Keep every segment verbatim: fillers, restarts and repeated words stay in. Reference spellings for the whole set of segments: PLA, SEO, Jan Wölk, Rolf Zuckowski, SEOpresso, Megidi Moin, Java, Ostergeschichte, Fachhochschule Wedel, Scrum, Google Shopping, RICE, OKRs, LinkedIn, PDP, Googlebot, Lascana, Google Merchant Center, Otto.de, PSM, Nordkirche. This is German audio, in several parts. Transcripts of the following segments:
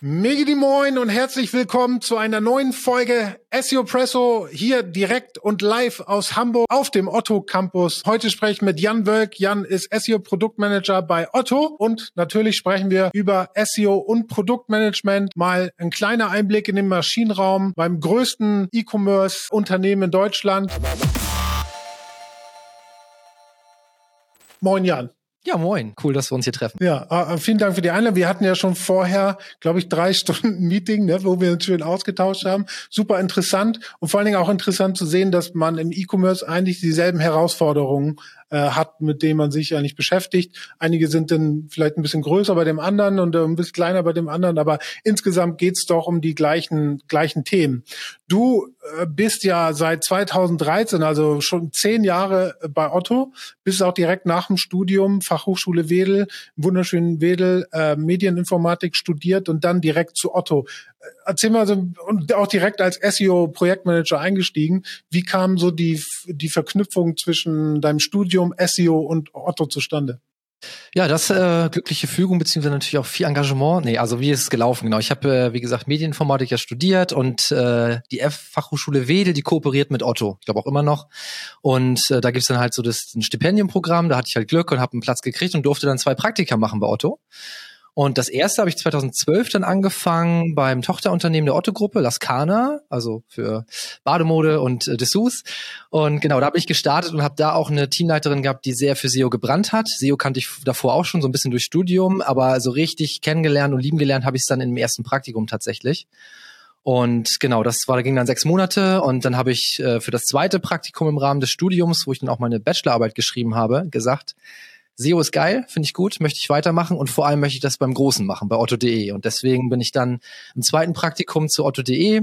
Megidi Moin und herzlich willkommen zu einer neuen Folge SEOpresso, hier direkt und live aus Hamburg auf dem Otto Campus. Heute spreche ich mit Jan Wölk. Jan ist S E O-Produktmanager bei Otto und natürlich sprechen wir über S E O und Produktmanagement. Mal ein kleiner Einblick in den Maschinenraum beim größten E-Commerce-Unternehmen in Deutschland. Moin Jan. Ja, moin. Cool, dass wir uns hier treffen. Ja, vielen Dank für die Einladung. Wir hatten ja schon vorher, glaube ich, drei Stunden Meeting, ne, wo wir uns schön ausgetauscht haben. Super interessant und vor allen Dingen auch interessant zu sehen, dass man im E-Commerce eigentlich dieselben Herausforderungen äh, hat, mit denen man sich eigentlich beschäftigt. Einige sind dann vielleicht ein bisschen größer bei dem anderen und äh, ein bisschen kleiner bei dem anderen, aber insgesamt geht's doch um die gleichen gleichen Themen. Du äh, bist ja seit zweitausenddreizehn, also schon zehn Jahre bei Otto, bist auch direkt nach dem Studium Fachhochschule Wedel, wunderschönen Wedel, äh, Medieninformatik studiert und dann direkt zu Otto. Erzähl mal, so, und auch direkt als S E O-Projektmanager eingestiegen, wie kam so die, die Verknüpfung zwischen deinem Studium, S E O und Otto zustande? Ja, das äh, glückliche Fügung, beziehungsweise natürlich auch viel Engagement. Nee, also wie ist es gelaufen? Genau, ich habe, äh, wie gesagt, Medieninformatik ja studiert und äh, die Fachhochschule Wedel, die kooperiert mit Otto, ich glaube auch immer noch. Und äh, da gibt's dann halt so das ein Stipendienprogramm, da hatte ich halt Glück und habe einen Platz gekriegt und durfte dann zwei Praktika machen bei Otto. Und das erste habe ich zweitausendzwölf dann angefangen beim Tochterunternehmen der Otto-Gruppe, Lascana, also für Bademode und äh, Dessous. Und genau, da habe ich gestartet und habe da auch eine Teamleiterin gehabt, die sehr für S E O gebrannt hat. S E O kannte ich davor auch schon so ein bisschen durch Studium, aber so richtig kennengelernt und lieben gelernt habe ich es dann im ersten Praktikum tatsächlich. Und genau, das war, da ging dann sechs Monate und dann habe ich äh, für das zweite Praktikum im Rahmen des Studiums, wo ich dann auch meine Bachelorarbeit geschrieben habe, gesagt, S E O ist geil, finde ich gut, möchte ich weitermachen und vor allem möchte ich das beim Großen machen, bei Otto punkt de. Und deswegen bin ich dann im zweiten Praktikum zu Otto punkt de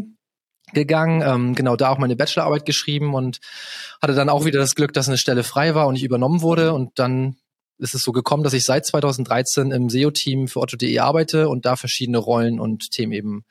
gegangen, ähm, genau da auch meine Bachelorarbeit geschrieben und hatte dann auch wieder das Glück, dass eine Stelle frei war und ich übernommen wurde. Und dann ist es so gekommen, dass ich seit zweitausenddreizehn im S E O-Team für Otto punkt de arbeite und da verschiedene Rollen und Themen eben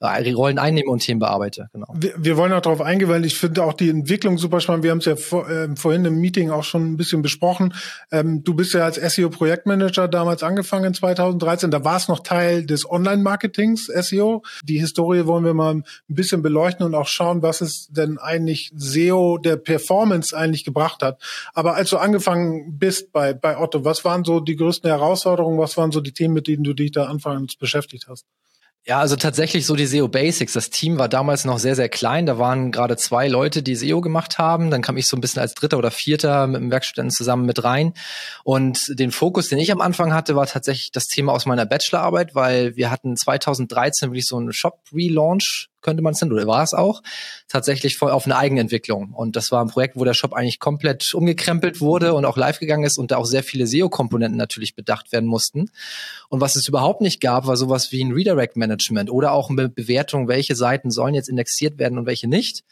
Rollen einnehmen und Themen bearbeite, genau. Wir, wir wollen auch darauf eingehen, weil ich finde auch die Entwicklung super spannend. Wir haben es ja vor, äh, vorhin im Meeting auch schon ein bisschen besprochen. Ähm, du bist ja als S E O-Projektmanager damals angefangen in zweitausenddreizehn. Da war es noch Teil des Online-Marketings, S E O. Die Historie wollen wir mal ein bisschen beleuchten und auch schauen, was es denn eigentlich S E O der Performance eigentlich gebracht hat. Aber als du angefangen bist bei, bei Otto, was waren so die größten Herausforderungen? Was waren so die Themen, mit denen du dich da anfangs beschäftigt hast? Ja, also tatsächlich so die S E O Basics. Das Team war damals noch sehr, sehr klein. Da waren gerade zwei Leute, die S E O gemacht haben. Dann kam ich so ein bisschen als Dritter oder Vierter mit dem Werkstudenten zusammen mit rein. Und den Fokus, den ich am Anfang hatte, war tatsächlich das Thema aus meiner Bachelorarbeit, weil wir hatten zweitausenddreizehn wirklich so einen Shop-Relaunch, könnte man es nennen, oder war es auch, tatsächlich voll auf eine Eigenentwicklung. Und das war ein Projekt, wo der Shop eigentlich komplett umgekrempelt wurde und auch live gegangen ist und da auch sehr viele S E O-Komponenten natürlich bedacht werden mussten. Und was es überhaupt nicht gab, war sowas wie ein Redirect-Management oder auch eine Bewertung, welche Seiten sollen jetzt indexiert werden und welche nicht.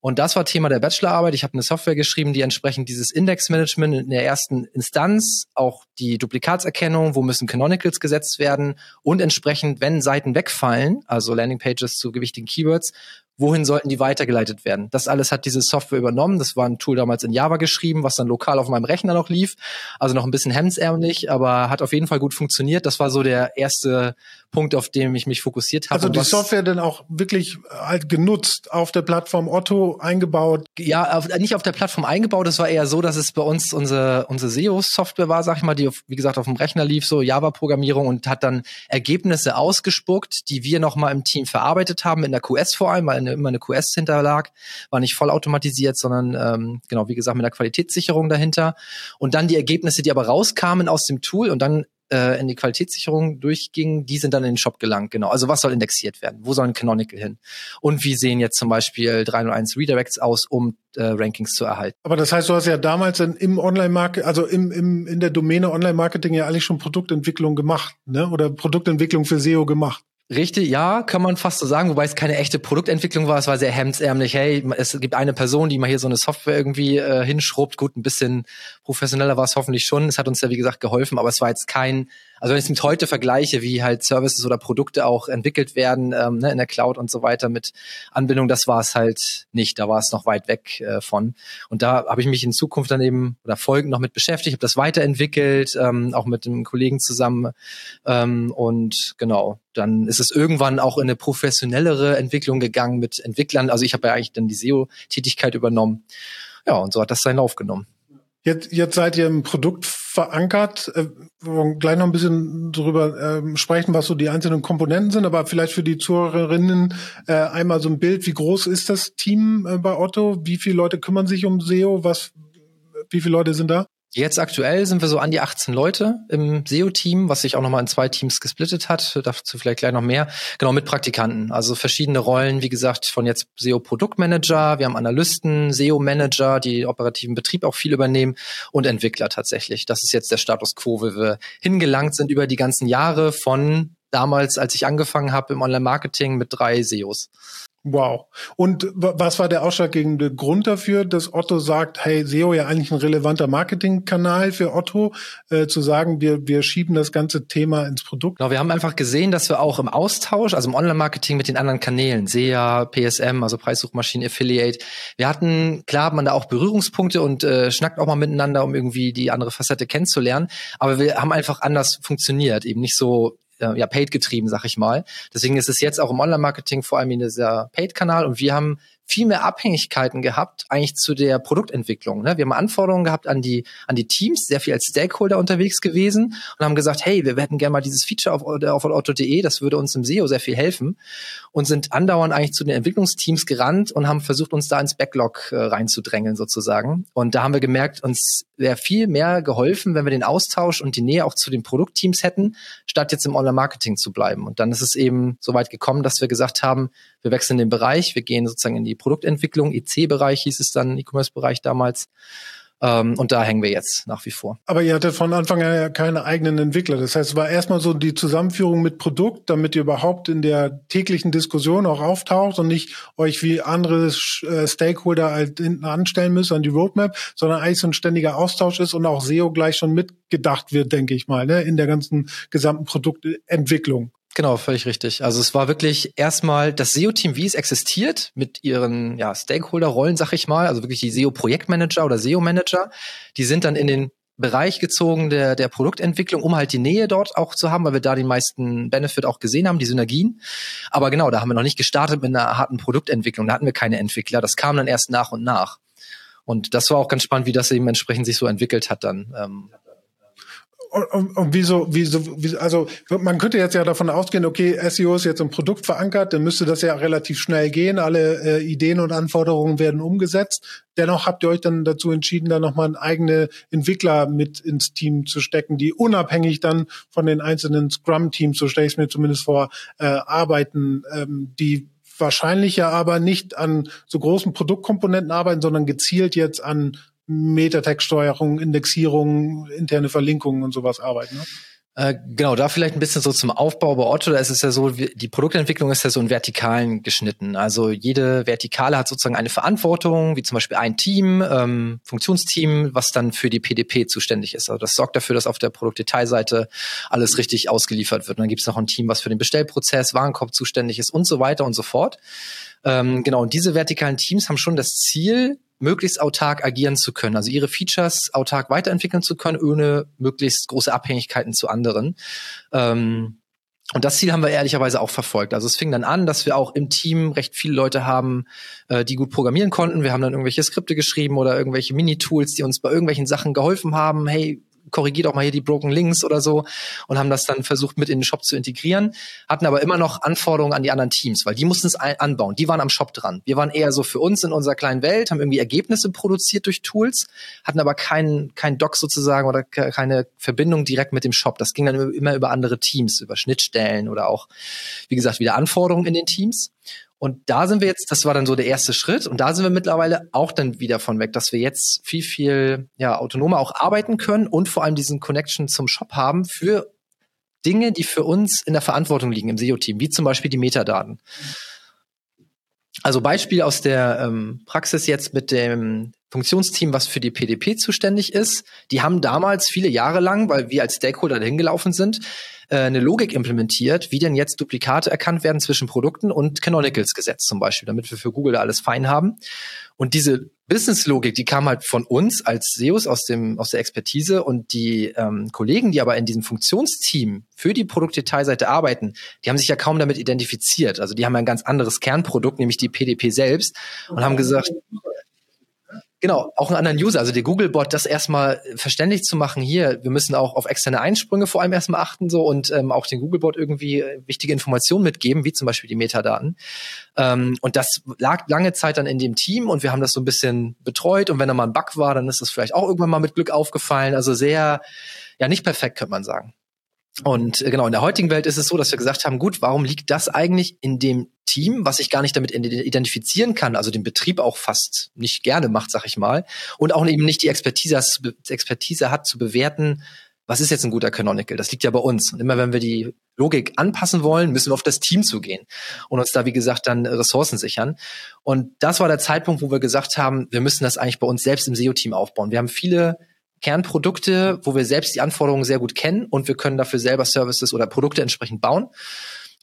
Und das war Thema der Bachelorarbeit. Ich habe eine Software geschrieben, die entsprechend dieses Indexmanagement in der ersten Instanz, auch die Duplikatserkennung, wo müssen Canonicals gesetzt werden und entsprechend, wenn Seiten wegfallen, also Landingpages zu gewichtigen Keywords, wohin sollten die weitergeleitet werden? Das alles hat diese Software übernommen. Das war ein Tool damals in Java geschrieben, was dann lokal auf meinem Rechner noch lief. Also noch ein bisschen hemdsärmlich, aber hat auf jeden Fall gut funktioniert. Das war so der erste Punkt, auf dem ich mich fokussiert habe. Also die Software dann auch wirklich halt genutzt, auf der Plattform Otto eingebaut? Ja, auf, nicht auf der Plattform eingebaut. Das war eher so, dass es bei uns unsere, unsere S E O-Software war, sag ich mal, die, auf, wie gesagt, auf dem Rechner lief, so Java-Programmierung und hat dann Ergebnisse ausgespuckt, die wir nochmal im Team verarbeitet haben, in der Q S vor allem, weil eine, immer eine Q S hinterlag, war nicht vollautomatisiert, sondern, ähm, genau, wie gesagt, mit einer Qualitätssicherung dahinter. Und dann die Ergebnisse, die aber rauskamen aus dem Tool und dann in die Qualitätssicherung durchgingen, die sind dann in den Shop gelangt, genau. Also was soll indexiert werden? Wo soll ein Canonical hin? Und wie sehen jetzt zum Beispiel drei null eins Redirects aus, um äh, Rankings zu erhalten? Aber das heißt, du hast ja damals dann im Online-Marketing, also im, im, in der Domäne Online-Marketing ja eigentlich schon Produktentwicklung gemacht, ne? Oder Produktentwicklung für S E O gemacht. Richtig, ja, kann man fast so sagen, wobei es keine echte Produktentwicklung war, es war sehr hemdsärmlich. Hey, es gibt eine Person, die mal hier so eine Software irgendwie äh, hinschrubbt. Gut, ein bisschen professioneller war es hoffentlich schon. Es hat uns ja, wie gesagt, geholfen, aber es war jetzt kein Also wenn ich es mit heute vergleiche, wie halt Services oder Produkte auch entwickelt werden, ähm, ne, in der Cloud und so weiter mit Anbindung, das war es halt nicht. Da war es noch weit weg äh, von. Und da habe ich mich in Zukunft dann eben oder folgend noch mit beschäftigt, habe das weiterentwickelt, ähm, auch mit einem Kollegen zusammen. Ähm, und genau, dann ist es irgendwann auch in eine professionellere Entwicklung gegangen mit Entwicklern. Also ich habe ja eigentlich dann die S E O-Tätigkeit übernommen. Ja, und so hat das seinen Lauf genommen. Jetzt, jetzt seid ihr im Produkt verankert. Wir wollen gleich noch ein bisschen drüber äh, sprechen, was so die einzelnen Komponenten sind, aber vielleicht für die Zuhörerinnen äh, einmal so ein Bild. Wie groß ist das Team äh, bei Otto? Wie viele Leute kümmern sich um S E O? Was, wie viele Leute sind da? Jetzt aktuell sind wir so an die achtzehn Leute im S E O-Team, was sich auch nochmal in zwei Teams gesplittet hat. Dazu vielleicht gleich noch mehr. Genau, mit Praktikanten. Also verschiedene Rollen, wie gesagt, von jetzt S E O-Produktmanager, wir haben Analysten, S E O-Manager, die operativen Betrieb auch viel übernehmen und Entwickler tatsächlich. Das ist jetzt der Status quo, wo wir hingelangt sind über die ganzen Jahre von damals, als ich angefangen habe im Online-Marketing mit drei S E Os. Wow. Und was war der ausschlaggebende Grund dafür, dass Otto sagt, hey, S E O ja eigentlich ein relevanter Marketingkanal für Otto, äh, zu sagen, wir wir schieben das ganze Thema ins Produkt? Genau, wir haben einfach gesehen, dass wir auch im Austausch, also im Online-Marketing mit den anderen Kanälen, S E A, P S M, also Preissuchmaschinen, Affiliate, wir hatten, klar hat man da auch Berührungspunkte und äh, schnackt auch mal miteinander, um irgendwie die andere Facette kennenzulernen, aber wir haben einfach anders funktioniert, eben nicht so ja paid getrieben, sag ich mal. Deswegen ist es jetzt auch im Online-Marketing vor allem in dieser Paid-Kanal und wir haben viel mehr Abhängigkeiten gehabt eigentlich zu der Produktentwicklung. Ne? Wir haben Anforderungen gehabt an die an die Teams, sehr viel als Stakeholder unterwegs gewesen und haben gesagt, hey, wir hätten gerne mal dieses Feature auf, auf Otto Punkt de, das würde uns im S E O sehr viel helfen und sind andauernd eigentlich zu den Entwicklungsteams gerannt und haben versucht, uns da ins Backlog äh, reinzudrängeln sozusagen. Und da haben wir gemerkt, uns wäre viel mehr geholfen, wenn wir den Austausch und die Nähe auch zu den Produktteams hätten, statt jetzt im Online-Marketing zu bleiben. Und dann ist es eben so weit gekommen, dass wir gesagt haben, wir wechseln den Bereich, wir gehen sozusagen in die Produktentwicklung, E C-Bereich hieß es dann, E-Commerce-Bereich damals. Ähm, und da hängen wir jetzt nach wie vor. Aber ihr hattet von Anfang an ja keine eigenen Entwickler. Das heißt, es war erstmal so die Zusammenführung mit Produkt, damit ihr überhaupt in der täglichen Diskussion auch auftaucht und nicht euch wie andere Stakeholder halt hinten anstellen müsst an die Roadmap, sondern eigentlich so ein ständiger Austausch ist und auch S E O gleich schon mitgedacht wird, denke ich mal, ne, in der ganzen gesamten Produktentwicklung. Genau, völlig richtig. Also es war wirklich erstmal das S E O-Team, wie es existiert, mit ihren ja, Stakeholder-Rollen, sag ich mal, also wirklich die S E O-Projektmanager oder S E O-Manager, die sind dann in den Bereich gezogen der, der Produktentwicklung, um halt die Nähe dort auch zu haben, weil wir da den meisten Benefit auch gesehen haben, die Synergien. Aber genau, da haben wir noch nicht gestartet mit einer harten Produktentwicklung, da hatten wir keine Entwickler, das kam dann erst nach und nach. Und das war auch ganz spannend, wie das eben entsprechend sich so entwickelt hat dann. Ähm, Und, und, und wieso, wieso, wieso, also man könnte jetzt ja davon ausgehen, okay, S E O ist jetzt im Produkt verankert, dann müsste das ja relativ schnell gehen, alle äh, Ideen und Anforderungen werden umgesetzt. Dennoch habt ihr euch dann dazu entschieden, da nochmal einen eigenen Entwickler mit ins Team zu stecken, die unabhängig dann von den einzelnen Scrum-Teams, so stelle ich es mir zumindest vor, äh, arbeiten, ähm, die wahrscheinlich ja aber nicht an so großen Produktkomponenten arbeiten, sondern gezielt jetzt an Metatextsteuerung, Indexierung, interne Verlinkungen und sowas arbeiten. Ne? Äh, genau, da vielleicht ein bisschen so zum Aufbau bei Otto. Da ist es ja so, die Produktentwicklung ist ja so in Vertikalen geschnitten. Also jede Vertikale hat sozusagen eine Verantwortung, wie zum Beispiel ein Team, ähm, Funktionsteam, was dann für die P D P zuständig ist. Also das sorgt dafür, dass auf der Produktdetailseite alles richtig ausgeliefert wird. Und dann gibt es noch ein Team, was für den Bestellprozess, Warenkorb zuständig ist und so weiter und so fort. Ähm, genau, und diese vertikalen Teams haben schon das Ziel, möglichst autark agieren zu können, also ihre Features autark weiterentwickeln zu können, ohne möglichst große Abhängigkeiten zu anderen. Ähm, und das Ziel haben wir ehrlicherweise auch verfolgt. Also es fing dann an, dass wir auch im Team recht viele Leute haben, äh, die gut programmieren konnten. Wir haben dann irgendwelche Skripte geschrieben oder irgendwelche Mini-Tools, die uns bei irgendwelchen Sachen geholfen haben. Hey, korrigiert auch mal hier die Broken Links oder so und haben das dann versucht, mit in den Shop zu integrieren, hatten aber immer noch Anforderungen an die anderen Teams, weil die mussten es ein- anbauen, die waren am Shop dran. Wir waren eher so für uns in unserer kleinen Welt, haben irgendwie Ergebnisse produziert durch Tools, hatten aber keinen kein Doc sozusagen oder ke- keine Verbindung direkt mit dem Shop. Das ging dann immer über andere Teams, über Schnittstellen oder auch, wie gesagt, wieder Anforderungen in den Teams. Und da sind wir jetzt, das war dann so der erste Schritt, und da sind wir mittlerweile auch dann wieder von weg, dass wir jetzt viel, viel ja, autonomer auch arbeiten können und vor allem diesen Connection zum Shop haben für Dinge, die für uns in der Verantwortung liegen im S E O-Team, wie zum Beispiel die Metadaten. Also Beispiel aus der ähm, Praxis jetzt mit dem Funktionsteam, was für die P D P zuständig ist. Die haben damals viele Jahre lang, weil wir als Stakeholder dahin gelaufen sind, äh, eine Logik implementiert, wie denn jetzt Duplikate erkannt werden zwischen Produkten und Canonicals-Gesetz zum Beispiel, damit wir für Google da alles fein haben. Und diese Business-Logik, die kam halt von uns als S E Os aus dem aus der Expertise, und die ähm, Kollegen, die aber in diesem Funktionsteam für die Produktdetailseite arbeiten, die haben sich ja kaum damit identifiziert. Also die haben ja ein ganz anderes Kernprodukt, nämlich die P D P selbst, und haben gesagt, genau, auch einen anderen User, also der Googlebot, das erstmal verständlich zu machen, hier, wir müssen auch auf externe Einsprünge vor allem erstmal achten so und ähm, auch den Googlebot irgendwie wichtige Informationen mitgeben, wie zum Beispiel die Metadaten. Ähm, und das lag lange Zeit dann in dem Team, und wir haben das so ein bisschen betreut, und wenn da mal ein Bug war, dann ist das vielleicht auch irgendwann mal mit Glück aufgefallen. Also sehr, ja, nicht perfekt, könnte man sagen. Und genau, in der heutigen Welt ist es so, dass wir gesagt haben, gut, warum liegt das eigentlich in dem Team, was ich gar nicht damit identifizieren kann, also den Betrieb auch fast nicht gerne macht, sag ich mal, und auch eben nicht die Expertise, Expertise hat zu bewerten, was ist jetzt ein guter Canonical? Das liegt ja bei uns. Und immer wenn wir die Logik anpassen wollen, müssen wir auf das Team zugehen und uns da, wie gesagt, dann Ressourcen sichern. Und das war der Zeitpunkt, wo wir gesagt haben, wir müssen das eigentlich bei uns selbst im S E O-Team aufbauen. Wir haben viele Kernprodukte, wo wir selbst die Anforderungen sehr gut kennen, und wir können dafür selber Services oder Produkte entsprechend bauen.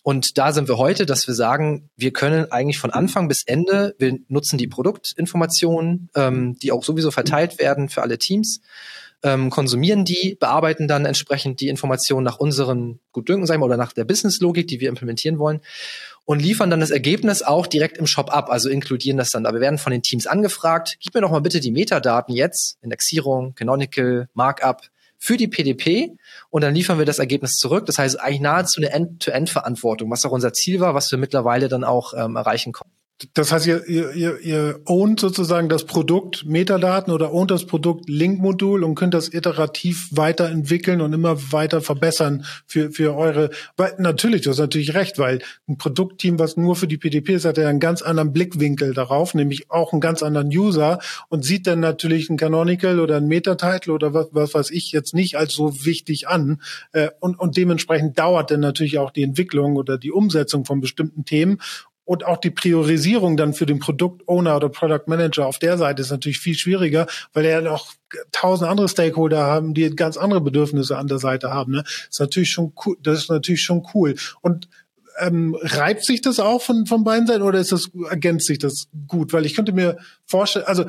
Und da sind wir heute, dass wir sagen, wir können eigentlich von Anfang bis Ende, wir nutzen die Produktinformationen, ähm, die auch sowieso verteilt werden für alle Teams, ähm, konsumieren die, bearbeiten dann entsprechend die Informationen nach unserem Gutdünken, sagen wir, oder nach der Businesslogik, die wir implementieren wollen, und liefern dann das Ergebnis auch direkt im Shop ab, also inkludieren das dann. Da wir werden von den Teams angefragt, gib mir doch mal bitte die Metadaten jetzt, Indexierung, Canonical, Markup, für die P D P, und dann liefern wir das Ergebnis zurück. Das heißt eigentlich nahezu eine End-to-End-Verantwortung, was auch unser Ziel war, was wir mittlerweile dann auch ähm, erreichen konnten. Das heißt, ihr, ihr, ihr ownt sozusagen das Produkt Metadaten oder ownt das Produkt Link-Modul und könnt das iterativ weiterentwickeln und immer weiter verbessern für, für eure, weil natürlich, du hast natürlich recht, weil ein Produktteam, was nur für die P D P ist, hat ja einen ganz anderen Blickwinkel darauf, nämlich auch einen ganz anderen User, und sieht dann natürlich ein Canonical oder ein Metatitle oder was, was weiß ich jetzt nicht als so wichtig an, und, und dementsprechend dauert dann natürlich auch die Entwicklung oder die Umsetzung von bestimmten Themen. Und auch die Priorisierung dann für den Produkt-Owner oder Product-Manager auf der Seite ist natürlich viel schwieriger, weil er ja auch tausend andere Stakeholder haben, die ganz andere Bedürfnisse an der Seite haben. Ne? Das ist natürlich schon cool. Das ist natürlich schon cool. Und ähm, reibt sich das auch von, von beiden Seiten, oder ist das, ergänzt sich das gut? Weil ich könnte mir vorstellen, also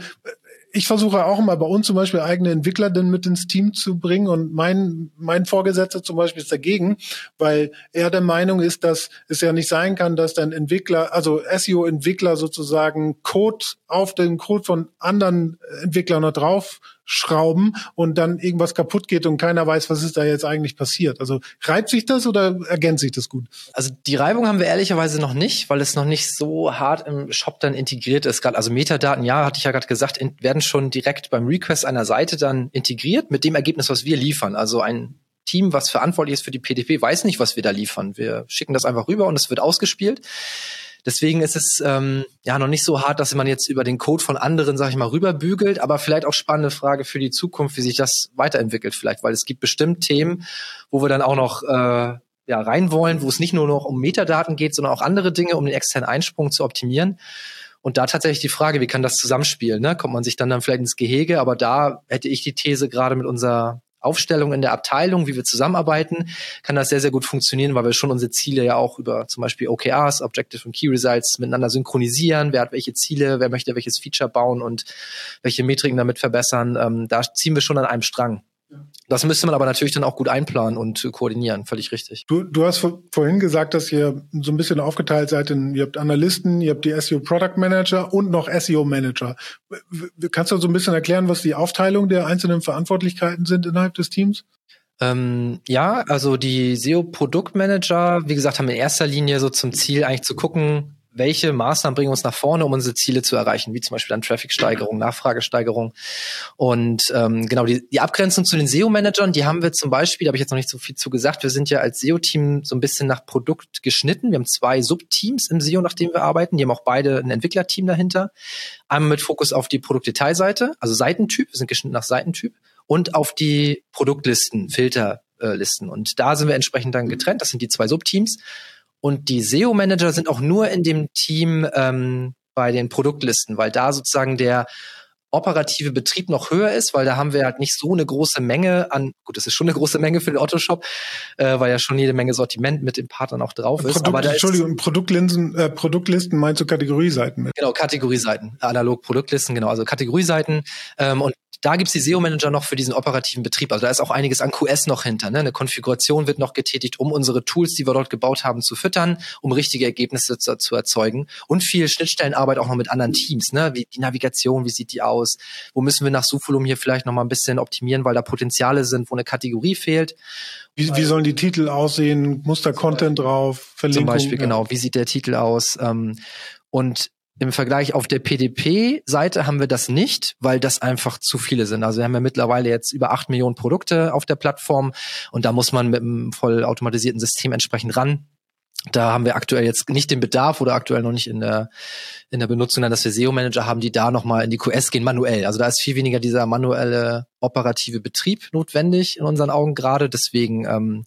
ich versuche auch mal bei uns zum Beispiel eigene Entwickler dann mit ins Team zu bringen, und mein mein Vorgesetzter zum Beispiel ist dagegen, weil er der Meinung ist, dass es ja nicht sein kann, dass dann Entwickler, also S E O-Entwickler sozusagen Code auf den Code von anderen Entwicklern noch draufschrauben und dann irgendwas kaputt geht und keiner weiß, was ist da jetzt eigentlich passiert. Also reibt sich das oder ergänzt sich das gut? Also die Reibung haben wir ehrlicherweise noch nicht, weil es noch nicht so hart im Shop dann integriert ist. Also Metadaten, ja, hatte ich ja gerade gesagt, werden schon direkt beim Request einer Seite dann integriert mit dem Ergebnis, was wir liefern. Also ein Team, was verantwortlich ist für die P D P, weiß nicht, was wir da liefern. Wir schicken das einfach rüber und es wird ausgespielt. Deswegen ist es ähm, ja noch nicht so hart, dass man jetzt über den Code von anderen, sag ich mal, rüberbügelt. Aber vielleicht auch spannende Frage für die Zukunft, wie sich das weiterentwickelt vielleicht. Weil es gibt bestimmt Themen, wo wir dann auch noch äh, ja, rein wollen, wo es nicht nur noch um Metadaten geht, sondern auch andere Dinge, um den externen Einsprung zu optimieren. Und da tatsächlich die Frage, wie kann das zusammenspielen? Ne? Kommt man sich dann, dann vielleicht ins Gehege? Aber da hätte ich die These, gerade mit unserer Aufstellung in der Abteilung, wie wir zusammenarbeiten, kann das sehr, sehr gut funktionieren, weil wir schon unsere Ziele ja auch über zum Beispiel O K Rs, Objective und Key Results, miteinander synchronisieren. Wer hat welche Ziele, wer möchte welches Feature bauen und welche Metriken damit verbessern. Ähm, da ziehen wir schon an einem Strang. Das müsste man aber natürlich dann auch gut einplanen und koordinieren, völlig richtig. Du, du hast vorhin gesagt, dass ihr so ein bisschen aufgeteilt seid in, ihr habt Analysten, ihr habt die S E O-Product-Manager und noch S E O-Manager. Kannst du so ein bisschen erklären, was die Aufteilung der einzelnen Verantwortlichkeiten sind innerhalb des Teams? Ähm, ja, also die S E O-Produktmanager, wie gesagt, haben in erster Linie so zum Ziel eigentlich zu gucken, welche Maßnahmen bringen uns nach vorne, um unsere Ziele zu erreichen, wie zum Beispiel dann Traffic-Steigerung, Nachfragesteigerung. Und ähm, genau, die, die Abgrenzung zu den S E O-Managern, die haben wir zum Beispiel, da habe ich jetzt noch nicht so viel zu gesagt, wir sind ja als S E O-Team so ein bisschen nach Produkt geschnitten. Wir haben zwei Subteams im S E O, nach denen wir arbeiten. Die haben auch beide ein Entwicklerteam dahinter. Einmal mit Fokus auf die Produktdetailseite, also Seitentyp, wir sind geschnitten nach Seitentyp, und auf die Produktlisten, Filterlisten. Und da sind wir entsprechend dann getrennt. Das sind die zwei Subteams. Und die S E O-Manager sind auch nur in dem Team ähm, bei den Produktlisten, weil da sozusagen der operative Betrieb noch höher ist, weil da haben wir halt nicht so eine große Menge an, gut, das ist schon eine große Menge für den Otto-Shop, äh, weil ja schon jede Menge Sortiment mit den Partnern auch drauf Produkt, ist. Aber da Entschuldigung, ist, Produktlinsen, äh, Produktlisten meinst du Kategorieseiten? Mit? Genau, Kategorieseiten, analog Produktlisten, genau, also Kategorieseiten ähm, und da gibt's die S E O-Manager noch für diesen operativen Betrieb. Also da ist auch einiges an Q S noch hinter. Ne? Eine Konfiguration wird noch getätigt, um unsere Tools, die wir dort gebaut haben, zu füttern, um richtige Ergebnisse zu, zu erzeugen. Und viel Schnittstellenarbeit auch noch mit anderen Teams. Ne? Wie die Navigation, wie sieht die aus? Wo müssen wir nach Suchvolumen hier vielleicht noch mal ein bisschen optimieren, weil da Potenziale sind, wo eine Kategorie fehlt. Wie, wie sollen die Titel aussehen? Muss da Content drauf? Verlinkung? Zum Beispiel, genau. Wie sieht der Titel aus? Und im Vergleich auf der P D P-Seite haben wir das nicht, weil das einfach zu viele sind. Also wir haben ja mittlerweile jetzt über acht Millionen Produkte auf der Plattform und da muss man mit einem vollautomatisierten System entsprechend ran. Da haben wir aktuell jetzt nicht den Bedarf oder aktuell noch nicht in der, in der Benutzung, dass wir S E O-Manager haben, die da nochmal in die Q S gehen, manuell. Also da ist viel weniger dieser manuelle operative Betrieb notwendig in unseren Augen gerade. Deswegen ähm,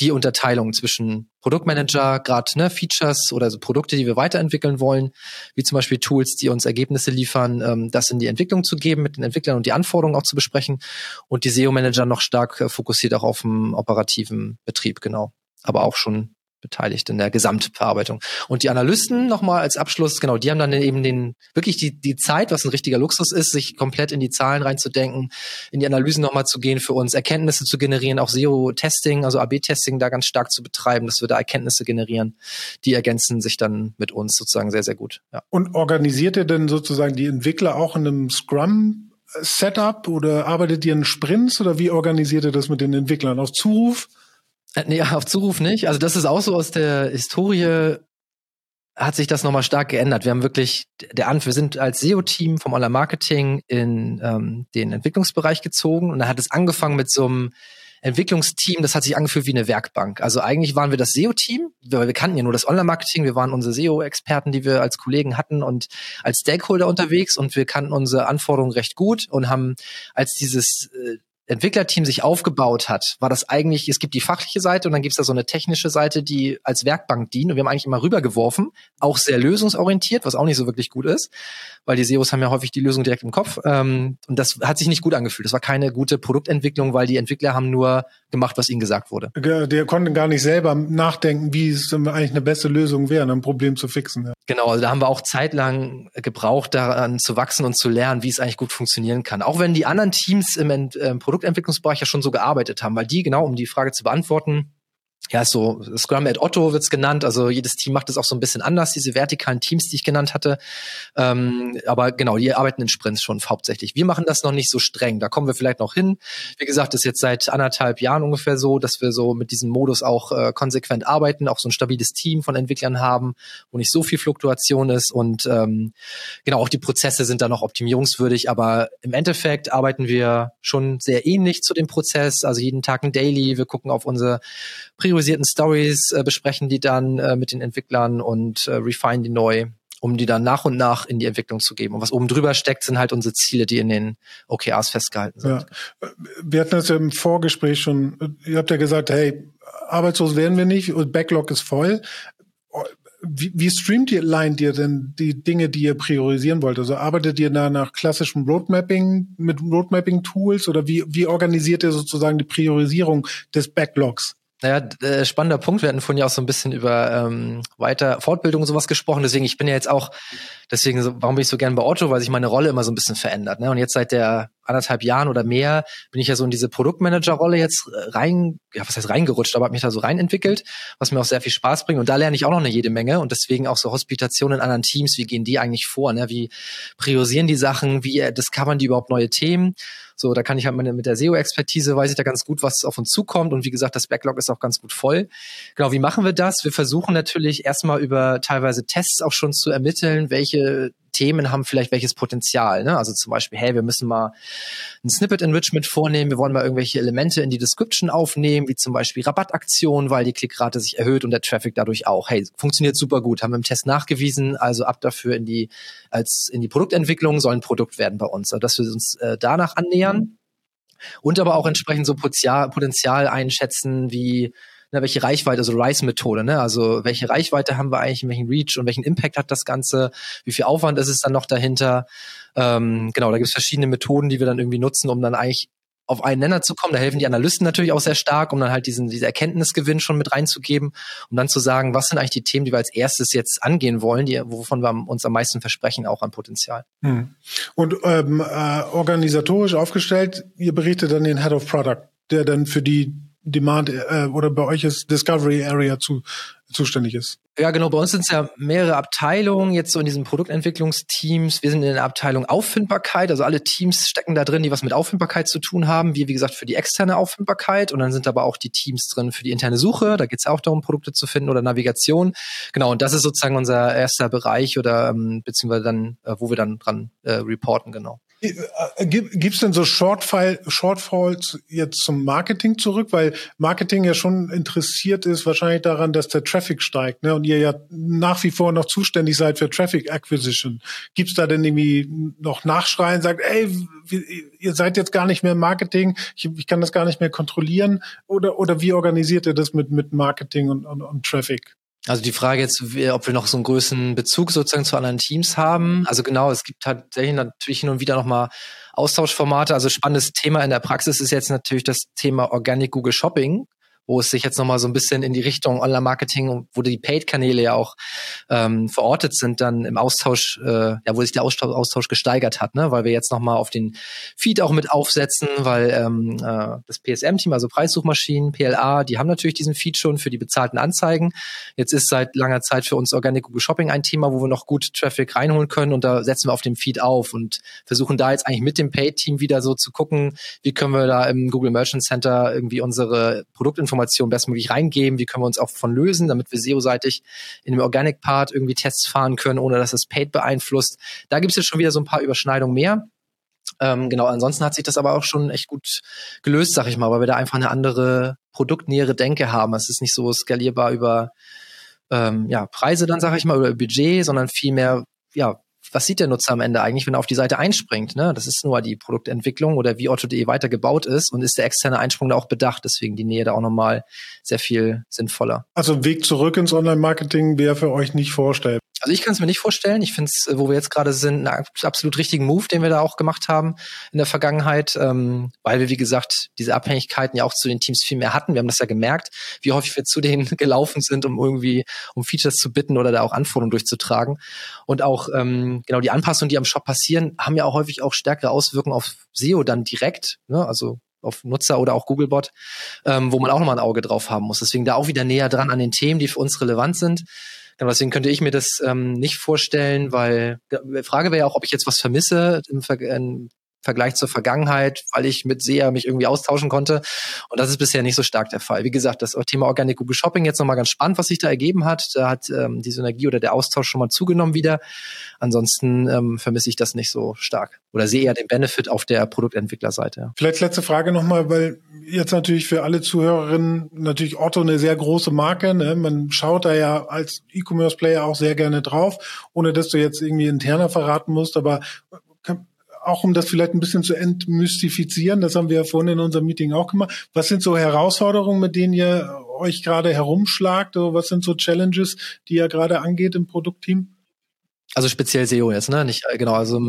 die Unterteilung zwischen Produktmanager, gerade ne, Features oder so Produkte, die wir weiterentwickeln wollen, wie zum Beispiel Tools, die uns Ergebnisse liefern, ähm, das in die Entwicklung zu geben, mit den Entwicklern und die Anforderungen auch zu besprechen und die S E O-Manager noch stark äh, fokussiert auch auf den operativen Betrieb, genau, aber auch schon beteiligt in der Gesamtverarbeitung. Und die Analysten nochmal als Abschluss, genau, die haben dann eben den wirklich die die Zeit, was ein richtiger Luxus ist, sich komplett in die Zahlen reinzudenken, in die Analysen nochmal zu gehen für uns, Erkenntnisse zu generieren, auch S E O-Testing, also A B-Testing da ganz stark zu betreiben, dass wir da Erkenntnisse generieren. Die ergänzen sich dann mit uns sozusagen sehr, sehr gut. Ja. Und organisiert ihr denn sozusagen die Entwickler auch in einem Scrum-Setup oder arbeitet ihr in Sprints oder wie organisiert ihr das mit den Entwicklern? Auf Zuruf? Nee, auf Zuruf nicht. Also das ist auch so aus der Historie, hat sich das nochmal stark geändert. Wir haben wirklich, der Anf- wir sind als S E O-Team vom Online-Marketing in ähm, den Entwicklungsbereich gezogen und da hat es angefangen mit so einem Entwicklungsteam, das hat sich angefühlt wie eine Werkbank. Also eigentlich waren wir das S E O-Team, weil wir kannten ja nur das Online-Marketing, wir waren unsere S E O-Experten, die wir als Kollegen hatten und als Stakeholder unterwegs und wir kannten unsere Anforderungen recht gut und haben als dieses äh, Entwicklerteam sich aufgebaut hat, war das eigentlich, es gibt die fachliche Seite und dann gibt es da so eine technische Seite, die als Werkbank dient und wir haben eigentlich immer rübergeworfen, auch sehr lösungsorientiert, was auch nicht so wirklich gut ist, weil die S E Os haben ja häufig die Lösung direkt im Kopf und das hat sich nicht gut angefühlt. Das war keine gute Produktentwicklung, weil die Entwickler haben nur gemacht, was ihnen gesagt wurde. Die konnten gar nicht selber nachdenken, wie es eigentlich eine beste Lösung wäre, ein Problem zu fixen. Ja. Genau, also da haben wir auch zeitlang gebraucht, daran zu wachsen und zu lernen, wie es eigentlich gut funktionieren kann. Auch wenn die anderen Teams im Ent- äh, Produktentwicklungsbereich ja schon so gearbeitet haben, weil die, genau, um die Frage zu beantworten, ja, so Scrum at Otto wird's genannt, also jedes Team macht es auch so ein bisschen anders, diese vertikalen Teams, die ich genannt hatte, ähm, aber genau, die arbeiten in Sprints schon hauptsächlich. Wir machen das noch nicht so streng, da kommen wir vielleicht noch hin. Wie gesagt, das ist jetzt seit anderthalb Jahren ungefähr so, dass wir so mit diesem Modus auch äh, konsequent arbeiten, auch so ein stabiles Team von Entwicklern haben, wo nicht so viel Fluktuation ist und ähm, genau, auch die Prozesse sind da noch optimierungswürdig, aber im Endeffekt arbeiten wir schon sehr ähnlich zu dem Prozess, also jeden Tag ein Daily, wir gucken auf unsere Prioritäten, Stories äh, besprechen die dann äh, mit den Entwicklern und äh, refine die neu, um die dann nach und nach in die Entwicklung zu geben. Und was oben drüber steckt, sind halt unsere Ziele, die in den O K Rs festgehalten sind. Ja. Wir hatten das ja im Vorgespräch schon, ihr habt ja gesagt, hey, arbeitslos werden wir nicht und Backlog ist voll. Wie, wie streamt ihr, line ihr denn die Dinge, die ihr priorisieren wollt? Also arbeitet ihr da nach klassischem Roadmapping mit Roadmapping-Tools oder wie, wie organisiert ihr sozusagen die Priorisierung des Backlogs? Naja, äh, spannender Punkt. Wir hatten vorhin ja auch so ein bisschen über ähm, weiter Fortbildung und sowas gesprochen. Deswegen, ich bin ja jetzt auch, deswegen, warum bin ich so gern bei Otto? Weil sich meine Rolle immer so ein bisschen verändert. Ne? Und jetzt seit der anderthalb Jahren oder mehr bin ich ja so in diese Produktmanager-Rolle jetzt rein, ja, was heißt reingerutscht, aber habe mich da so reinentwickelt, was mir auch sehr viel Spaß bringt. Und da lerne ich auch noch eine jede Menge. Und deswegen auch so Hospitation in anderen Teams. Wie gehen die eigentlich vor? Ne? Wie priorisieren die Sachen? Wie discovern die überhaupt neue Themen? So, da kann ich halt mit der S E O-Expertise, weiß ich da ganz gut, was auf uns zukommt. Und wie gesagt, das Backlog ist auch ganz gut voll. Genau, wie machen wir das? Wir versuchen natürlich erstmal über teilweise Tests auch schon zu ermitteln, welche Themen haben vielleicht welches Potenzial. Ne? Also zum Beispiel, hey, wir müssen mal ein Snippet-Enrichment vornehmen, wir wollen mal irgendwelche Elemente in die Description aufnehmen, wie zum Beispiel Rabattaktionen, weil die Klickrate sich erhöht und der Traffic dadurch auch. Hey, funktioniert super gut, haben wir im Test nachgewiesen, also ab dafür in die, als in die Produktentwicklung, soll ein Produkt werden bei uns, also dass wir uns äh, danach annähern. Und aber auch entsprechend so Potenzial, Potenzial einschätzen, wie na, welche Reichweite, also RICE-Methode, ne? Also welche Reichweite haben wir eigentlich, welchen Reach und welchen Impact hat das Ganze, wie viel Aufwand ist es dann noch dahinter? Ähm, genau, da gibt es verschiedene Methoden, die wir dann irgendwie nutzen, um dann eigentlich auf einen Nenner zu kommen. Da helfen die Analysten natürlich auch sehr stark, um dann halt diesen, diesen Erkenntnisgewinn schon mit reinzugeben, um dann zu sagen, was sind eigentlich die Themen, die wir als erstes jetzt angehen wollen, die, wovon wir uns am meisten versprechen, auch an Potenzial. Hm. Und ähm, äh, organisatorisch aufgestellt, ihr berichtet dann den Head of Product, der dann für die Demand äh, oder bei euch ist Discovery Area zu, zuständig ist. Ja, genau. Bei uns sind es ja mehrere Abteilungen jetzt so in diesen Produktentwicklungsteams. Wir sind in der Abteilung Auffindbarkeit. Also alle Teams stecken da drin, die was mit Auffindbarkeit zu tun haben. Wir, wie gesagt, für die externe Auffindbarkeit. Und dann sind aber auch die Teams drin für die interne Suche. Da geht es auch darum, Produkte zu finden oder Navigation. Genau. Und das ist sozusagen unser erster Bereich oder ähm, beziehungsweise dann, äh, wo wir dann dran äh, reporten, genau. Gibt's denn so Shortfall, Shortfalls jetzt zum Marketing zurück? Weil Marketing ja schon interessiert ist wahrscheinlich daran, dass der Traffic steigt, ne? Und ihr ja nach wie vor noch zuständig seid für Traffic Acquisition. Gibt's da denn irgendwie noch Nachschreien, sagt, ey, ihr seid jetzt gar nicht mehr im Marketing, ich, ich kann das gar nicht mehr kontrollieren? Oder, oder wie organisiert ihr das mit, mit Marketing und, und, und Traffic? Also die Frage jetzt, ob wir noch so einen größeren Bezug sozusagen zu anderen Teams haben. Also genau, es gibt tatsächlich natürlich hin und wieder nochmal Austauschformate. Also spannendes Thema in der Praxis ist jetzt natürlich das Thema Organic Google Shopping, wo es sich jetzt nochmal so ein bisschen in die Richtung Online-Marketing, wo die Paid-Kanäle ja auch ähm, verortet sind, dann im Austausch, äh, ja, wo sich der Austausch gesteigert hat, ne, weil wir jetzt nochmal auf den Feed auch mit aufsetzen, weil ähm, äh, das P S M-Team, also Preissuchmaschinen, P L A, die haben natürlich diesen Feed schon für die bezahlten Anzeigen. Jetzt ist seit langer Zeit für uns Organic Google Shopping ein Thema, wo wir noch gut Traffic reinholen können, und da setzen wir auf dem Feed auf und versuchen da jetzt eigentlich mit dem Paid-Team wieder so zu gucken, wie können wir da im Google Merchant Center irgendwie unsere Produktinformationen Informationen bestmöglich reingeben, wie können wir uns auch von lösen, damit wir S E O-seitig in dem Organic-Part irgendwie Tests fahren können, ohne dass das Paid beeinflusst. Da gibt es jetzt schon wieder so ein paar Überschneidungen mehr. Ähm, genau, ansonsten hat sich das aber auch schon echt gut gelöst, sag ich mal, weil wir da einfach eine andere produktnähere Denke haben. Es ist nicht so skalierbar über ähm, ja, Preise dann, sag ich mal, oder Budget, sondern vielmehr, ja, was sieht der Nutzer am Ende eigentlich, wenn er auf die Seite einspringt? Ne? Das ist nur die Produktentwicklung oder wie Otto Punkt de weitergebaut ist, und ist der externe Einsprung da auch bedacht. Deswegen die Nähe da auch nochmal sehr viel sinnvoller. Also ein Weg zurück ins Online-Marketing wäre für euch nicht vorstellbar? Also ich kann es mir nicht vorstellen. Ich finde es, wo wir jetzt gerade sind, einen absolut richtigen Move, den wir da auch gemacht haben in der Vergangenheit, ähm, weil wir, wie gesagt, diese Abhängigkeiten ja auch zu den Teams viel mehr hatten. Wir haben das ja gemerkt, wie häufig wir zu denen gelaufen sind, um irgendwie um Features zu bitten oder da auch Anforderungen durchzutragen. Und auch ähm, genau die Anpassungen, die am Shop passieren, haben ja auch häufig auch stärkere Auswirkungen auf S E O dann direkt, ne? Also auf Nutzer oder auch Googlebot, ähm, wo man auch nochmal ein Auge drauf haben muss. Deswegen da auch wieder näher dran an den Themen, die für uns relevant sind. Genau, deswegen könnte ich mir das ähm, nicht vorstellen, weil die Frage wäre ja auch, ob ich jetzt was vermisse im, Ver- im Vergleich zur Vergangenheit, weil ich mit S E A mich irgendwie austauschen konnte. Und das ist bisher nicht so stark der Fall. Wie gesagt, das Thema Organic Google Shopping jetzt nochmal ganz spannend, was sich da ergeben hat. Da hat ähm, die Synergie oder der Austausch schon mal zugenommen wieder. Ansonsten ähm, vermisse ich das nicht so stark oder sehe eher den Benefit auf der Produktentwicklerseite. Ja. Vielleicht letzte Frage nochmal, weil jetzt natürlich für alle Zuhörerinnen natürlich Otto eine sehr große Marke, ne? Man schaut da ja als E-Commerce-Player auch sehr gerne drauf, ohne dass du jetzt irgendwie interner verraten musst, aber auch um das vielleicht ein bisschen zu entmystifizieren, das haben wir ja vorhin in unserem Meeting auch gemacht. Was sind so Herausforderungen, mit denen ihr euch gerade herumschlagt? Was sind so Challenges, die ihr gerade angeht im Produktteam? Also speziell S E O jetzt, ne? Nicht genau, also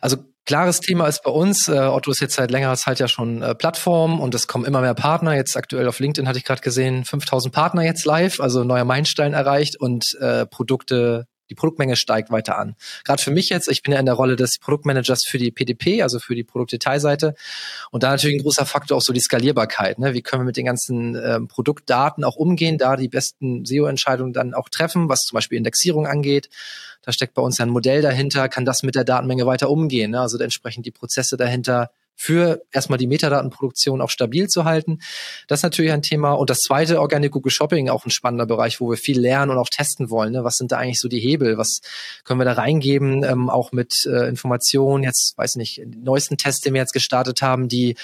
also klares Thema ist bei uns, äh, Otto ist jetzt seit längerer Zeit ja schon äh, Plattform, und es kommen immer mehr Partner. Jetzt aktuell auf LinkedIn hatte ich gerade gesehen, fünftausend Partner jetzt live, also neuer Meilenstein erreicht, und äh, Produkte die Produktmenge steigt weiter an. Gerade für mich jetzt, ich bin ja in der Rolle des Produktmanagers für die P D P, also für die Produktdetailseite. Und da natürlich ein großer Faktor auch so die Skalierbarkeit. Ne? Wie können wir mit den ganzen ähm, Produktdaten auch umgehen, da die besten S E O-Entscheidungen dann auch treffen, was zum Beispiel Indexierung angeht. Da steckt bei uns ja ein Modell dahinter, kann das mit der Datenmenge weiter umgehen. Ne? Also entsprechend die Prozesse dahinter für erstmal die Metadatenproduktion auch stabil zu halten. Das ist natürlich ein Thema. Und das zweite, Organic Google Shopping, auch ein spannender Bereich, wo wir viel lernen und auch testen wollen. Ne? Was sind da eigentlich so die Hebel? Was können wir da reingeben? Ähm, auch mit äh, Informationen, jetzt weiß nicht, neuesten Test, den wir jetzt gestartet haben, die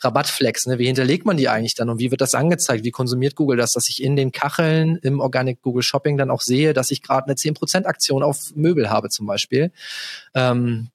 Rabattflex. Ne? Wie hinterlegt man die eigentlich dann? Und wie wird das angezeigt? Wie konsumiert Google das? Dass ich in den Kacheln im Organic Google Shopping dann auch sehe, dass ich gerade eine zehn Prozent Aktion auf Möbel habe zum Beispiel. Ähm,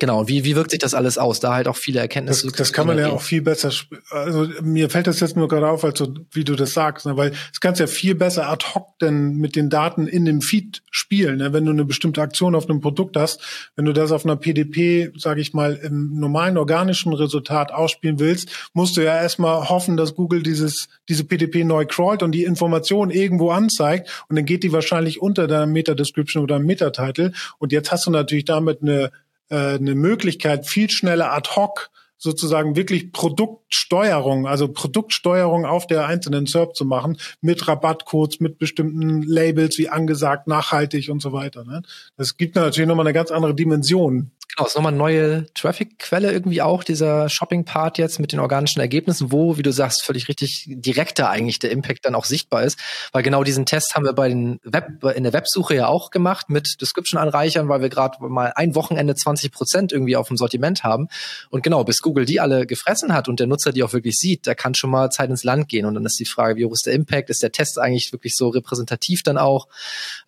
Genau, wie wie wirkt sich das alles aus? Da halt auch viele Erkenntnisse. Das, das kann man ja auch viel besser, also mir fällt das jetzt nur gerade auf, also wie du das sagst, ne? Weil das kannst ja viel besser ad hoc denn mit den Daten in dem Feed spielen, ne? Wenn du eine bestimmte Aktion auf einem Produkt hast, wenn du das auf einer P D P, sage ich mal, im normalen organischen Resultat ausspielen willst, musst du ja erstmal hoffen, dass Google dieses diese P D P neu crawlt und die Information irgendwo anzeigt und dann geht die wahrscheinlich unter deiner Meta-Description oder Meta-Title und jetzt hast du natürlich damit eine eine Möglichkeit, viel schneller ad hoc sozusagen wirklich Produktsteuerung, also Produktsteuerung auf der einzelnen S E R P zu machen, mit Rabattcodes, mit bestimmten Labels, wie angesagt, nachhaltig und so weiter. Ne? Das gibt natürlich nochmal eine ganz andere Dimension. Genau, es ist nochmal eine neue Traffic-Quelle irgendwie auch, dieser Shopping-Part jetzt mit den organischen Ergebnissen, wo, wie du sagst, völlig richtig direkter eigentlich der Impact dann auch sichtbar ist, weil genau diesen Test haben wir bei den Web, in der Websuche ja auch gemacht mit Description-Anreichern, weil wir gerade mal ein Wochenende zwanzig Prozent irgendwie auf dem Sortiment haben und genau, bis Google die alle gefressen hat und der Nutzer die auch wirklich sieht, da kann schon mal Zeit ins Land gehen und dann ist die Frage, wie hoch ist der Impact, ist der Test eigentlich wirklich so repräsentativ dann auch,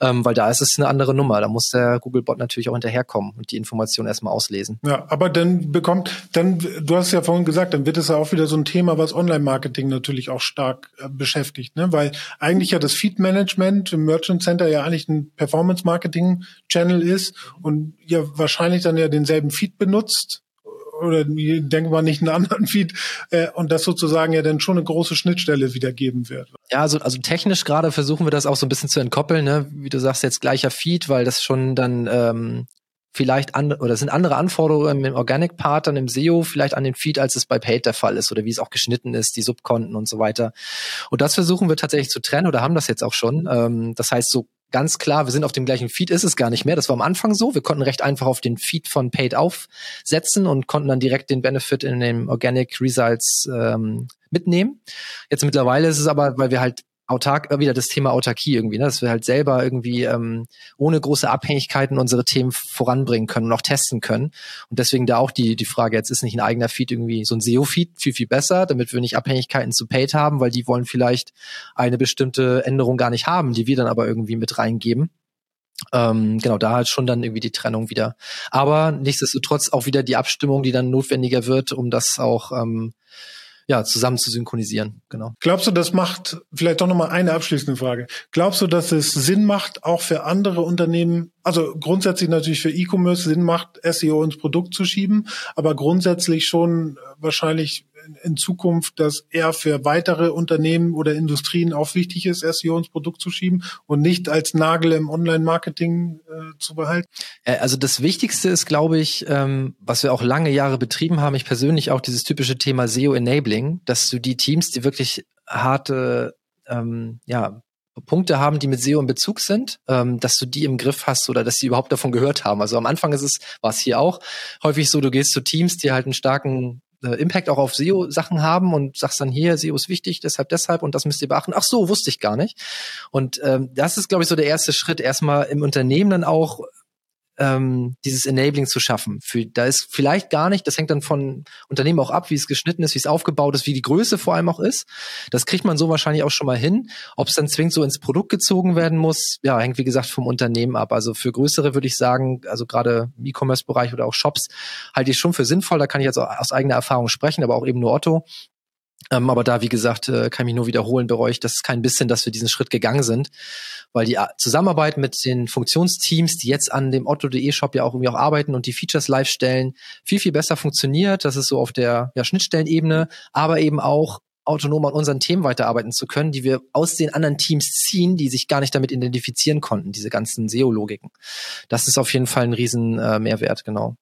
ähm, weil da ist es eine andere Nummer, da muss der Google-Bot natürlich auch hinterherkommen und die Information erstmal auslesen. Ja, aber dann bekommt, dann, du hast ja vorhin gesagt, dann wird es ja auch wieder so ein Thema, was Online-Marketing natürlich auch stark äh, beschäftigt, ne? Weil eigentlich ja das Feed-Management im Merchant Center ja eigentlich ein Performance-Marketing-Channel ist und ja wahrscheinlich dann ja denselben Feed benutzt oder denken wir nicht einen anderen Feed äh, und das sozusagen ja dann schon eine große Schnittstelle wieder geben wird. Ja, also, also technisch gerade versuchen wir das auch so ein bisschen zu entkoppeln, ne? Wie du sagst, jetzt gleicher Feed, weil das schon dann ähm vielleicht an, oder sind andere Anforderungen im Organic-Part, dann im S E O vielleicht an den Feed, als es bei Paid der Fall ist oder wie es auch geschnitten ist, die Subkonten und so weiter. Und das versuchen wir tatsächlich zu trennen oder haben das jetzt auch schon. Das heißt, so ganz klar, wir sind auf dem gleichen Feed, ist es gar nicht mehr. Das war am Anfang so. Wir konnten recht einfach auf den Feed von Paid aufsetzen und konnten dann direkt den Benefit in den Organic Results ähm, mitnehmen. Jetzt mittlerweile ist es aber, weil wir halt autark, wieder das Thema Autarkie irgendwie, ne? Dass wir halt selber irgendwie ähm, ohne große Abhängigkeiten unsere Themen voranbringen können und auch testen können. Und deswegen da auch die die Frage, jetzt ist nicht ein eigener Feed irgendwie so ein S E O-Feed viel, viel besser, damit wir nicht Abhängigkeiten zu Paid haben, weil die wollen vielleicht eine bestimmte Änderung gar nicht haben, die wir dann aber irgendwie mit reingeben. Ähm, genau, da halt schon dann irgendwie die Trennung wieder. Aber nichtsdestotrotz auch wieder die Abstimmung, die dann notwendiger wird, um das auch ähm, ja, zusammen zu synchronisieren, genau. Glaubst du, das macht, vielleicht doch nochmal eine abschließende Frage, glaubst du, dass es Sinn macht, auch für andere Unternehmen, also grundsätzlich natürlich für E-Commerce Sinn macht, S E O ins Produkt zu schieben, aber grundsätzlich schon wahrscheinlich in Zukunft, dass eher für weitere Unternehmen oder Industrien auch wichtig ist, S E O ins Produkt zu schieben und nicht als Nagel im Online-Marketing äh, zu behalten? Also das Wichtigste ist, glaube ich, ähm, was wir auch lange Jahre betrieben haben, ich persönlich auch dieses typische Thema S E O-Enabling, dass du die Teams, die wirklich harte, ähm, ja, Punkte haben, die mit S E O in Bezug sind, ähm, dass du die im Griff hast oder dass die überhaupt davon gehört haben. Also am Anfang ist es, war es hier auch häufig so, du gehst zu Teams, die halt einen starken äh, Impact auch auf S E O-Sachen haben und sagst dann hier, S E O ist wichtig, deshalb, deshalb und das müsst ihr beachten. Ach so, wusste ich gar nicht. Und ähm, das ist, glaube ich, so der erste Schritt, erstmal im Unternehmen dann auch Ähm, dieses Enabling zu schaffen. Für, da ist vielleicht gar nicht, das hängt dann von Unternehmen auch ab, wie es geschnitten ist, wie es aufgebaut ist, wie die Größe vor allem auch ist. Das kriegt man so wahrscheinlich auch schon mal hin. Ob es dann zwingend so ins Produkt gezogen werden muss, ja, hängt wie gesagt vom Unternehmen ab. Also für größere würde ich sagen, also gerade im E-Commerce-Bereich oder auch Shops, halte ich schon für sinnvoll. Da kann ich jetzt auch aus eigener Erfahrung sprechen, aber auch eben nur Otto. Ähm, aber da, wie gesagt, äh, kann ich mich nur wiederholen, bereue ich das kein bisschen, dass wir diesen Schritt gegangen sind, weil die A- Zusammenarbeit mit den Funktionsteams, die jetzt an dem Otto.de Shop ja auch irgendwie auch arbeiten und die Features live stellen, viel, viel besser funktioniert. Das ist so auf der ja, Schnittstellenebene, aber eben auch autonom an unseren Themen weiterarbeiten zu können, die wir aus den anderen Teams ziehen, die sich gar nicht damit identifizieren konnten, diese ganzen S E O-Logiken. Das ist auf jeden Fall ein riesen äh, Mehrwert, genau.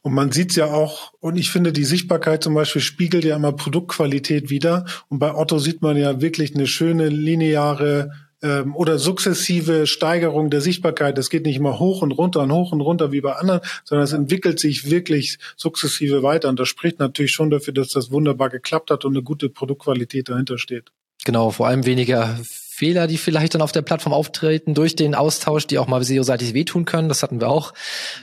Und man sieht's ja auch, und ich finde, die Sichtbarkeit zum Beispiel spiegelt ja immer Produktqualität wider. Und bei Otto sieht man ja wirklich eine schöne lineare ähm, oder sukzessive Steigerung der Sichtbarkeit. Das geht nicht immer hoch und runter und hoch und runter wie bei anderen, sondern es entwickelt sich wirklich sukzessive weiter. Und das spricht natürlich schon dafür, dass das wunderbar geklappt hat und eine gute Produktqualität dahinter steht. Genau, vor allem weniger Fehler, die vielleicht dann auf der Plattform auftreten durch den Austausch, die auch mal S E O-seitig wehtun können. Das hatten wir auch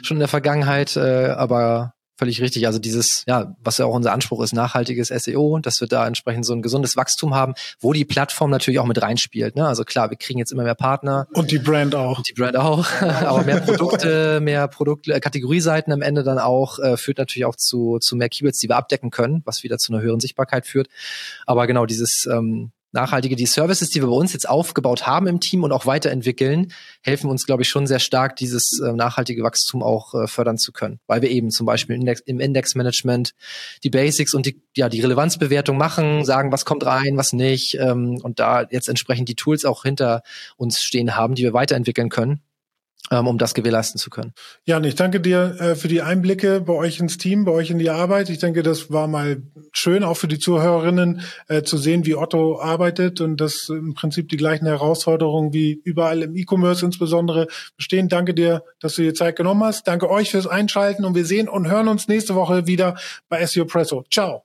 schon in der Vergangenheit, äh, aber Völlig richtig. Also dieses, ja, was ja auch unser Anspruch ist, nachhaltiges S E O, dass wir da entsprechend so ein gesundes Wachstum haben, wo die Plattform natürlich auch mit reinspielt. Ne? Also klar, wir kriegen jetzt immer mehr Partner. Und die Brand auch. Und die Brand auch. Aber mehr Produkte, mehr Produkte, Kategorieseiten am Ende dann auch, äh, führt natürlich auch zu, zu mehr Keywords, die wir abdecken können, was wieder zu einer höheren Sichtbarkeit führt. Aber genau dieses, ähm, nachhaltige, die Services, die wir bei uns jetzt aufgebaut haben im Team und auch weiterentwickeln, helfen uns, glaube ich, schon sehr stark, dieses äh, nachhaltige Wachstum auch äh, fördern zu können, weil wir eben zum Beispiel Index, im Indexmanagement die Basics und die, ja, die Relevanzbewertung machen, sagen, was kommt rein, was nicht, ähm, und da jetzt entsprechend die Tools auch hinter uns stehen haben, die wir weiterentwickeln können, um das gewährleisten zu können. Jan, ich danke dir äh, für die Einblicke bei euch ins Team, bei euch in die Arbeit. Ich denke, das war mal schön, auch für die Zuhörerinnen äh, zu sehen, wie Otto arbeitet und dass im Prinzip die gleichen Herausforderungen wie überall im E-Commerce insbesondere bestehen. Danke dir, dass du dir Zeit genommen hast. Danke euch fürs Einschalten und wir sehen und hören uns nächste Woche wieder bei SEOpresso. Ciao.